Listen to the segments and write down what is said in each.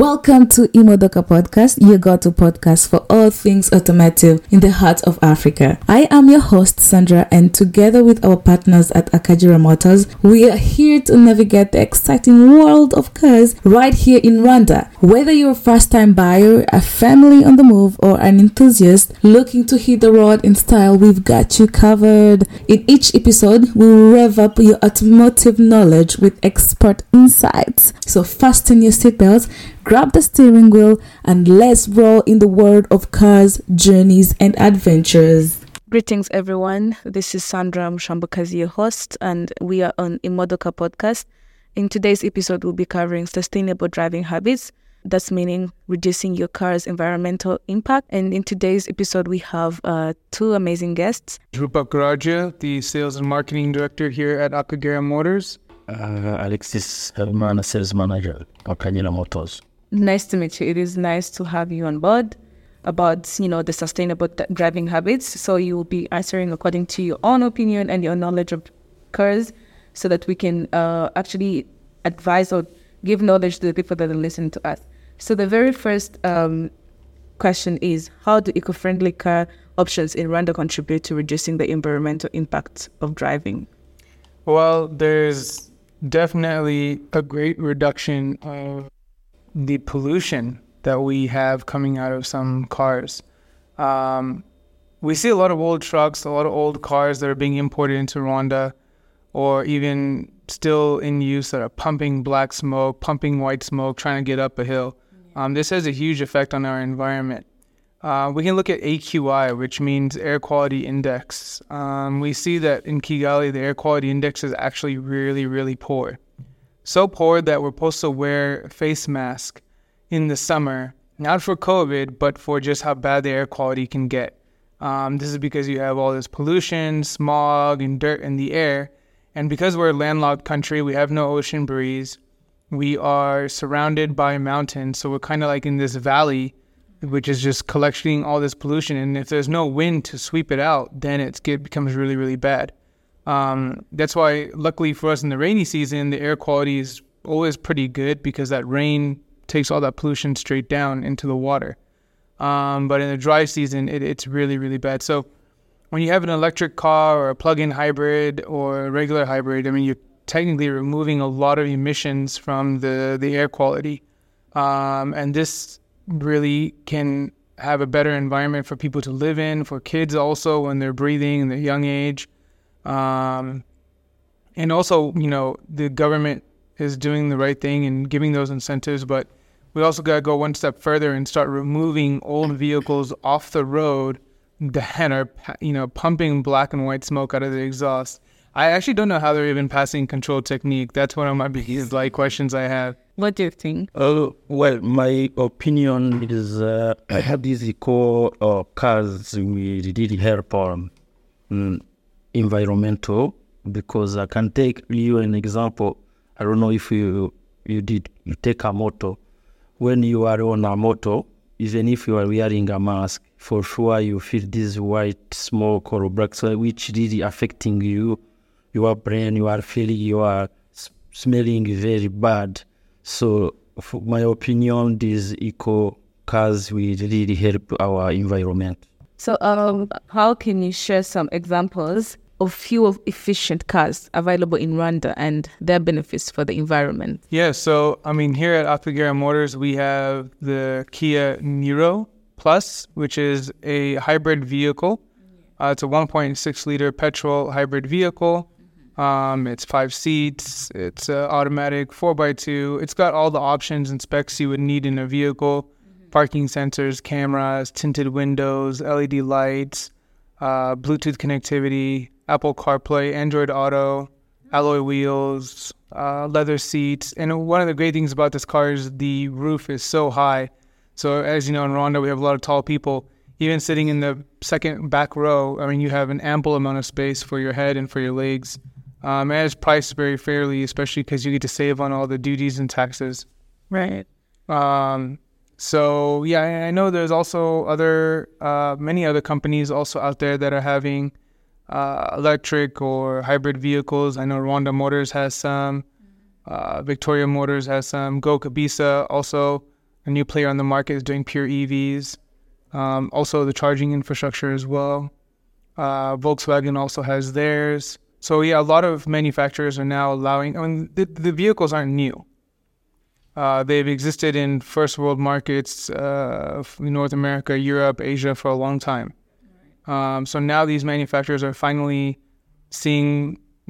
Welcome to Imodoka Podcast, your go-to podcast for all things automotive in the heart of Africa. I am your host, Sandra, and together with our partners at Akagera Motors, we are here to navigate the exciting world of cars right here in Rwanda. Whether you're a first-time buyer, a family on the move, or an enthusiast looking to hit the road in style, we've got you covered. In each episode, we will rev up your automotive knowledge with expert insights. So fasten your seatbelts, grab the steering wheel, and let's roll in the world of cars, journeys, and adventures. Greetings, everyone. This is Sandra Mshambakazi, your host, and we are on Imodoka Podcast. In today's episode, we'll be covering sustainable driving habits. That's meaning reducing your car's environmental impact. And in today's episode, we have two amazing guests. Rupak Karadia, the Sales and Marketing Director here at Akagera Motors. Alexis, Sales Manager of Kanyla Motors. Nice to meet you. It is nice to have you on board about, the sustainable driving habits. So you will be answering according to your own opinion and your knowledge of cars so that we can actually advise or give knowledge to the people that are listening to us. So the very first question is, how do eco-friendly car options in Rwanda contribute to reducing the environmental impact of driving? Well, there's definitely a great reduction of the pollution that we have coming out of some cars. We see a lot of old trucks, a lot of old cars that are being imported into Rwanda, or even still in use, that are pumping black smoke, pumping white smoke, trying to get up a hill. This has a huge effect on our environment. We can look at AQI, which means air quality index. We see that in Kigali, the air quality index is actually really, really poor. So poor that we're supposed to wear face masks in the summer, not for COVID, but for just how bad the air quality can get. This is because you have all this pollution, smog, and dirt in the air. And because we're a landlocked country, we have no ocean breeze. We are surrounded by mountains, so we're kind of like in this valley, which is just collecting all this pollution. And if there's no wind to sweep it out, then it becomes really, really bad. That's why, luckily for us in the rainy season, the air quality is always pretty good because that rain takes all that pollution straight down into the water. But in the dry season, it's really, really bad. So when you have an electric car or a plug-in hybrid or a regular hybrid, you're technically removing a lot of emissions from the air quality. And this really can have a better environment for people to live in, for kids also when they're breathing in their young age. And also, the government is doing the right thing and giving those incentives, but we also got to go one step further and start removing old vehicles off the road that are, pumping black and white smoke out of the exhaust. I actually don't know how they're even passing control technique. That's one of my biggest questions I have. What do you think? Well, my opinion is I have these eco cars really help on environmental, because I can take you an example. I don't know if you take a motor. When you are on a motor, even if you are wearing a mask, for sure you feel this white smoke or black smoke, which really affecting you. Your brain, you are feeling, you are smelling very bad. So, for my opinion, these eco cars will really help our environment. So, how can you share some examples of fuel-efficient cars available in Rwanda and their benefits for the environment? Yeah, so, here at Akagera Motors, we have the Kia Niro Plus, which is a hybrid vehicle. It's a 1.6-liter petrol hybrid vehicle. It's 5 seats, it's automatic, 4x2. It's got all the options and specs you would need in a vehicle: parking sensors, cameras, tinted windows, LED lights, Bluetooth connectivity, Apple CarPlay, Android Auto, alloy wheels, leather seats. And one of the great things about this car is the roof is so high. So as you know, in Rwanda, we have a lot of tall people. Even sitting in the second back row, you have an ample amount of space for your head and for your legs. And it's priced very fairly, especially because you get to save on all the duties and taxes. Right. So, yeah, I know there's also many other companies also out there that are having electric or hybrid vehicles. I know Rwanda Motors has some. Victoria Motors has some. Gokabisa also. a new player on the market is doing pure EVs. Also the charging infrastructure as well. Volkswagen also has theirs. So yeah, a lot of manufacturers are now allowing, I mean, the vehicles aren't new. They've existed in first world markets, North America, Europe, Asia for a long time. So now these manufacturers are finally seeing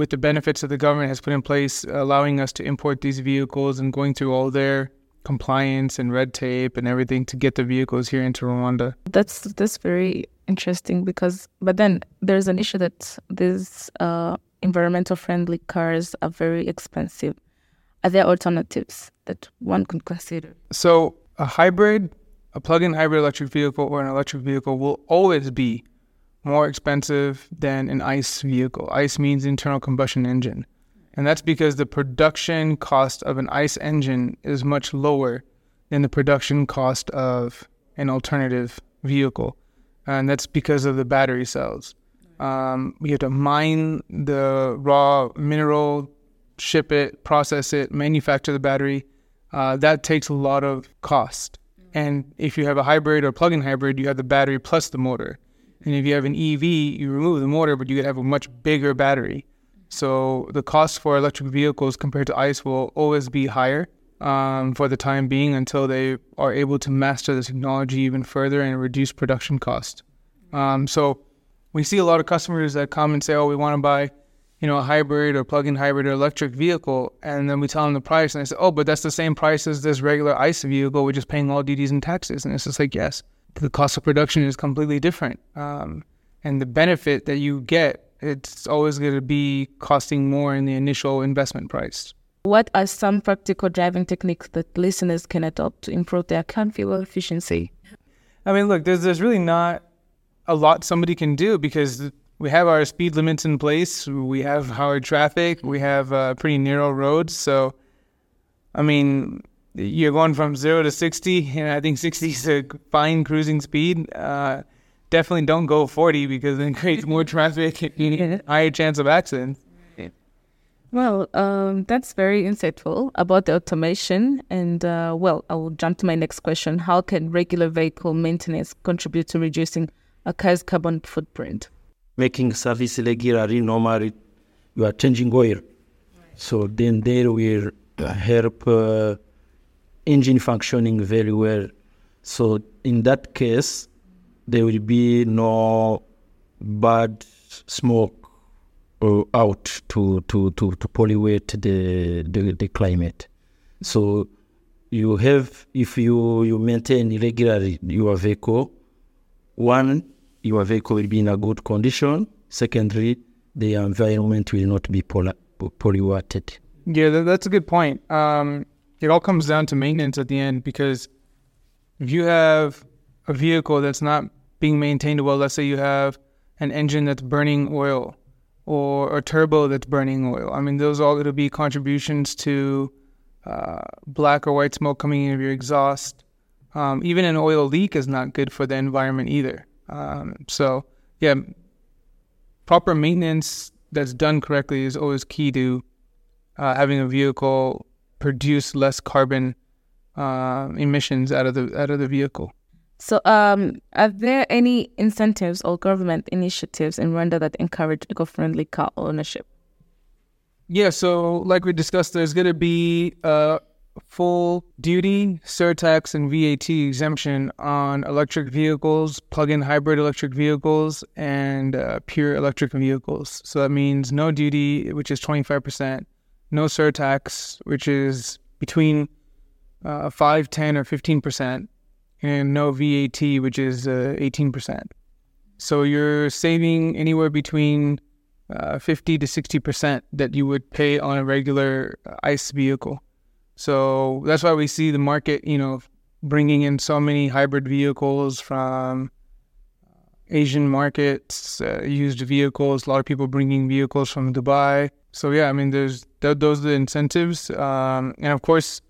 with the benefits that the government has put in place, allowing us to import these vehicles and going through all their compliance and red tape and everything to get the vehicles here into Rwanda. That's very interesting because, but then there's an issue that these environmental friendly cars are very expensive. Are there alternatives that one could consider? So a hybrid, a plug-in hybrid electric vehicle or an electric vehicle will always be more expensive than an ICE vehicle. ICE means internal combustion engine. And that's because the production cost of an ICE engine is much lower than the production cost of an alternative vehicle. And that's because of the battery cells. We have to mine the raw mineral, ship it, process it, manufacture the battery. That takes a lot of cost. And if you have a hybrid or plug-in hybrid, you have the battery plus the motor. And if you have an EV, you remove the motor, but you could have a much bigger battery. So the cost for electric vehicles compared to ICE will always be higher for the time being until they are able to master the technology even further and reduce production cost. So we see a lot of customers that come and say, oh, we want to buy, a hybrid or plug-in hybrid or electric vehicle. And then we tell them the price. And they say, oh, but that's the same price as this regular ICE vehicle. We're just paying all duties and taxes. And it's just like, yes, the cost of production is completely different. And the benefit that you get, it's always going to be costing more in the initial investment price. What are some practical driving techniques that listeners can adopt to improve their car fuel efficiency? I mean, look, there's really not a lot somebody can do because we have our speed limits in place. We have our traffic. We have pretty narrow roads. So, I mean, you're going from 0 to 60, and I think 60 is a fine cruising speed. Definitely don't go 40 because it creates more traffic and higher chance of accidents. Well, that's very insightful about the automation. And, I will jump to my next question. How can regular vehicle maintenance contribute to reducing a car's carbon footprint? Making service regularly, normally you are changing oil. Right. So then they will help engine functioning very well. So in that case, there will be no bad smoke out to pollute the climate. So you have, if you maintain regularly your vehicle, one, your vehicle will be in a good condition. Secondly, the environment will not be polluted. Yeah, that's a good point. It all comes down to maintenance at the end because if you have a vehicle that's not being maintained well, let's say you have an engine that's burning oil or a turbo that's burning oil. I mean, those are all going to be contributions to black or white smoke coming out of your exhaust. Even an oil leak is not good for the environment either. Proper maintenance that's done correctly is always key to having a vehicle produce less carbon emissions out of the vehicle. So are there any incentives or government initiatives in Rwanda that encourage eco-friendly car ownership? Yeah, so like we discussed, there's going to be full duty, surtax, and VAT exemption on electric vehicles, plug-in hybrid electric vehicles, and pure electric vehicles. So that means no duty, which is 25%, no surtax, which is between 5%, 10%, or 15%. And no VAT, which is 18%. So you're saving anywhere between 50 to 60% that you would pay on a regular ICE vehicle. So that's why we see the market, bringing in so many hybrid vehicles from Asian markets, used vehicles, a lot of people bringing vehicles from Dubai. So yeah, I mean, there's those are the incentives. And of course,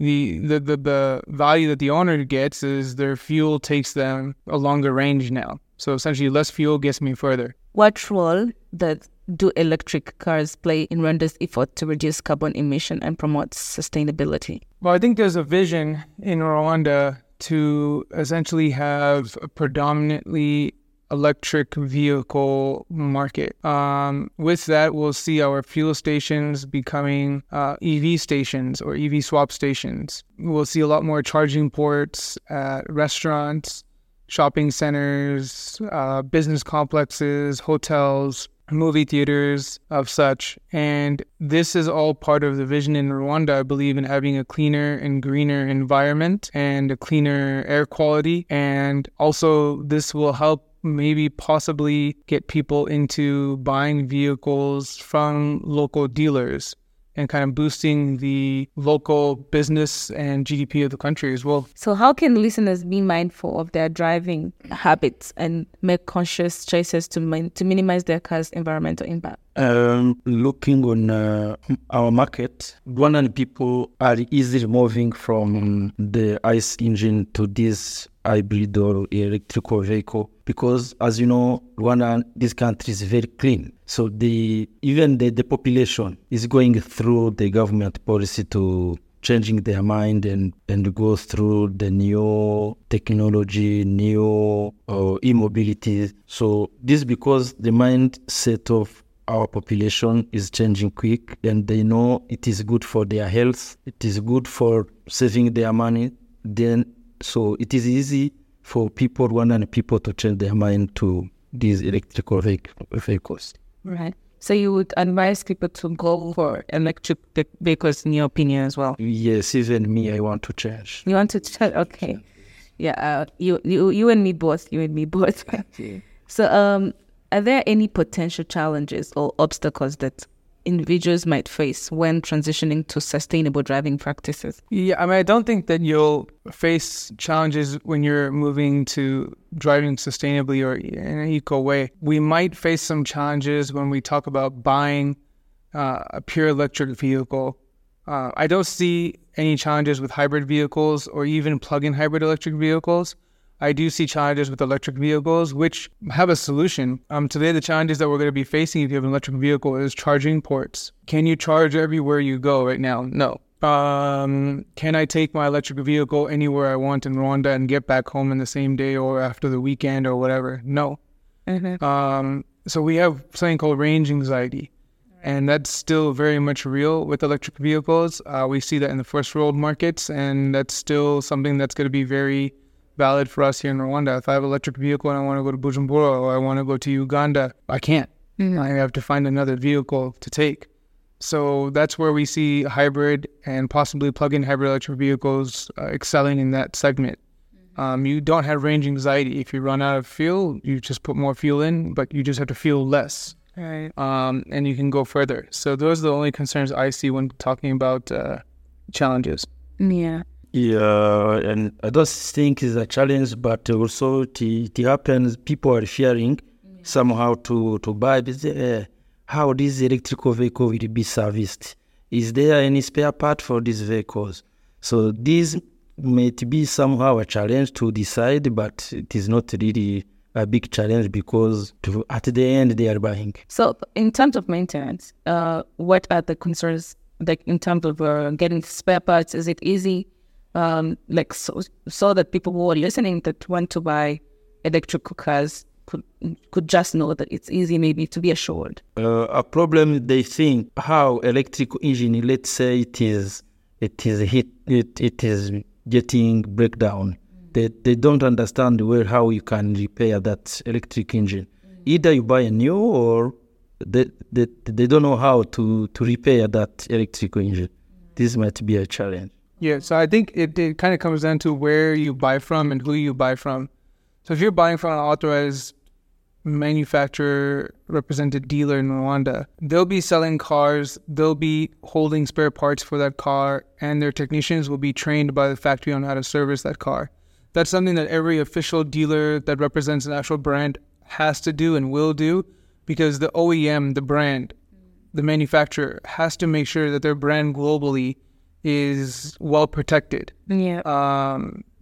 The value that the owner gets is their fuel takes them a longer range now. So essentially less fuel gets me further. What role does do electric cars play in Rwanda's effort to reduce carbon emission and promote sustainability? Well, I think there's a vision in Rwanda to essentially have a predominantly electric vehicle market. With that, we'll see our fuel stations becoming EV stations or EV swap stations. We'll see a lot more charging ports at restaurants, shopping centers, business complexes, hotels, movie theaters of such. And this is all part of the vision in Rwanda, I believe, in having a cleaner and greener environment and a cleaner air quality. And also this will help maybe possibly get people into buying vehicles from local dealers and kind of boosting the local business and GDP of the country as well. So how can listeners be mindful of their driving habits and make conscious choices to minimize their car's environmental impact? Looking on our market, Rwandan people are easily moving from the ICE engine to this hybrid or electrical vehicle because, as you know, Rwanda, this country is very clean. So even the population is going through the government policy to changing their mind and go through the new technology, new e-mobility. So this because the mindset of our population is changing quick, and they know it is good for their health, it is good for saving their money. So it is easy for people, Rwandan people, to change their mind to these electrical vehicles. Right. So you would advise people to go for electric vehicles, in your opinion, as well? Yes, even me, I want to change. You want to change? Okay. Yeah. You and me both. So, are there any potential challenges or obstacles that individuals might face when transitioning to sustainable driving practices? Yeah, I mean, I don't think that you'll face challenges when you're moving to driving sustainably or in an eco way. We might face some challenges when we talk about buying a pure electric vehicle. I don't see any challenges with hybrid vehicles or even plug-in hybrid electric vehicles. I do see challenges with electric vehicles, which have a solution. Today, the challenges that we're going to be facing if you have an electric vehicle is charging ports. Can you charge everywhere you go right now? No. Can I take my electric vehicle anywhere I want in Rwanda and get back home in the same day or after the weekend or whatever? No. Mm-hmm. So we have something called range anxiety, and that's still very much real with electric vehicles. We see that in the first world markets, and that's still something that's going to be very valid for us here in Rwanda. If I have an electric vehicle and I want to go to Bujumbura or I want to go to Uganda, I can't. Mm-hmm. I have to find another vehicle to take. So that's where we see hybrid and possibly plug-in hybrid electric vehicles excelling in that segment. Mm-hmm. You don't have range anxiety. If you run out of fuel, you just put more fuel in, but you just have to fuel less. Right. And you can go further. So those are the only concerns I see when talking about challenges. Yeah. Yeah, and I don't think it's a challenge, but also it happens. People are fearing somehow to buy. How this electrical vehicle will be serviced? Is there any spare part for these vehicles? So this may be somehow a challenge to decide, but it is not really a big challenge because at the end they are buying. So in terms of maintenance, what are the concerns? Like in terms of getting spare parts, is it easy? So that people who are listening that want to buy electrical cars could just know that it's easy maybe to be assured. A problem they think how electrical engine, let's say it is getting breakdown. Mm-hmm. They don't understand how you can repair that electric engine. Mm-hmm. Either you buy a new or they don't know how to repair that electrical engine. Mm-hmm. This might be a challenge. Yeah, so I think it kind of comes down to where you buy from and who you buy from. So if you're buying from an authorized manufacturer represented dealer in Rwanda, they'll be selling cars, they'll be holding spare parts for that car, and their technicians will be trained by the factory on how to service that car. That's something that every official dealer that represents an actual brand has to do and will do because the OEM, the brand, the manufacturer has to make sure that their brand globally is well protected. Yeah.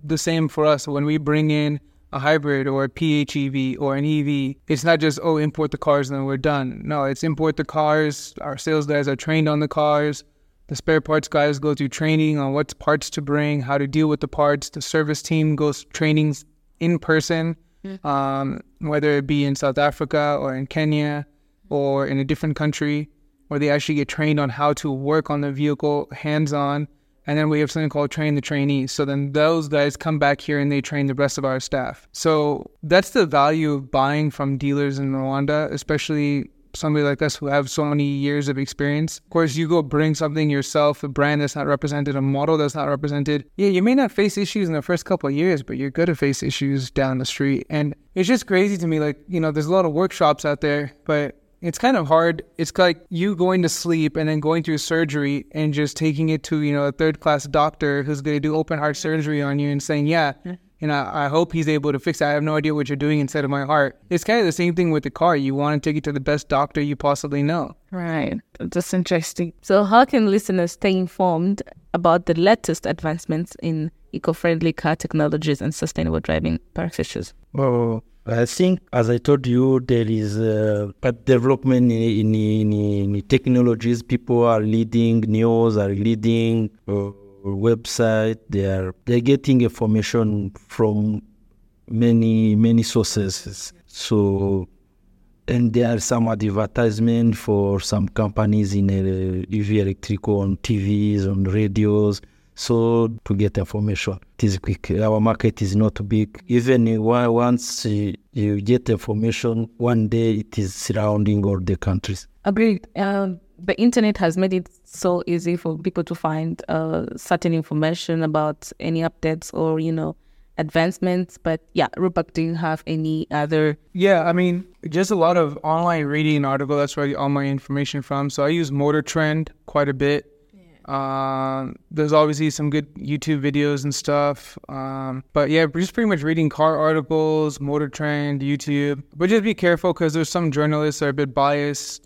The same for us. When we bring in a hybrid or a PHEV or an EV. It's not just, oh, import the cars and then we're done. No, it's import the cars. Our sales guys are trained on the cars. The spare parts guys go through training on what parts to bring, how to deal with the parts. The service team goes trainings in person, whether it be in South Africa or in Kenya or in a different country, where they actually get trained on how to work on the vehicle hands-on. And then we have something called train the trainees. So then those guys come back here and they train the rest of our staff. So that's the value of buying from dealers in Rwanda, especially somebody like us who have so many years of experience. Of course, you go bring something yourself, a brand that's not represented, a model that's not represented. Yeah, you may not face issues in the first couple of years, but you're going to face issues down the street. And it's just crazy to me. Like, you know, there's a lot of workshops out there, but it's kind of hard. It's like you going to sleep and then going through surgery and just taking it to, you know, a third-class doctor who's going to do open-heart surgery on you and saying, yeah, you know, I hope he's able to fix it. I have no idea what you're doing inside of my heart. It's kind of the same thing with the car. You want to take it to the best doctor you possibly know. Right. That's interesting. So how can listeners stay informed about the latest advancements in eco-friendly car technologies and sustainable driving practices? Well, I think, as I told you, there is a development in technologies. People are leading news, are leading website. They're getting information from many sources. So, and there are some advertisements for some companies in EV electrical on TVs, on radios. So to get information, it is quick. Our market is not big. Even once you get information, one day it is surrounding all the countries. Agreed. The internet has made it so easy for people to find certain information about any updates or, you know, advancements. But yeah, Rupak, do you have any other? Yeah, I mean, just a lot of online reading articles. That's where I get all my information from. So I use Motor Trend quite a bit. There's obviously some good YouTube videos and stuff. But yeah, just pretty much reading car articles, Motor Trend, YouTube. But just be careful because there's some journalists that are a bit biased.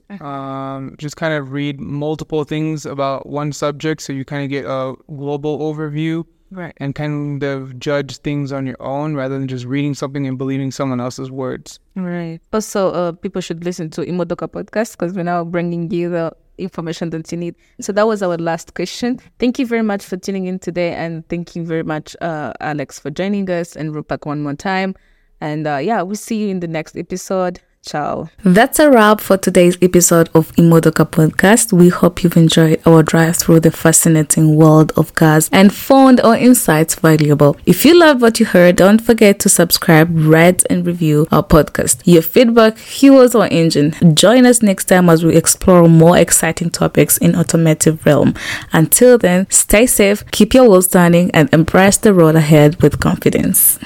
Just kind of read multiple things about one subject so you kind of get a global overview. Right. And kind of judge things on your own rather than just reading something and believing someone else's words. Right. Also, people should listen to Imodoka Podcast because we're now bringing you the information that you need. So that was our last question. Thank you very much for tuning in today, and thank you very much Alex for joining us, and Rupak one more time, and yeah, we'll see you in the next episode. Ciao. That's a wrap for today's episode of Imodoka Podcast. We hope you've enjoyed our drive through the fascinating world of cars and found our insights valuable. If you loved what you heard, don't forget to subscribe, rate, and review our podcast. Your feedback fuels our engine. Join us next time as we explore more exciting topics in automotive realm. Until then, stay safe, keep your wheels turning, and embrace the road ahead with confidence.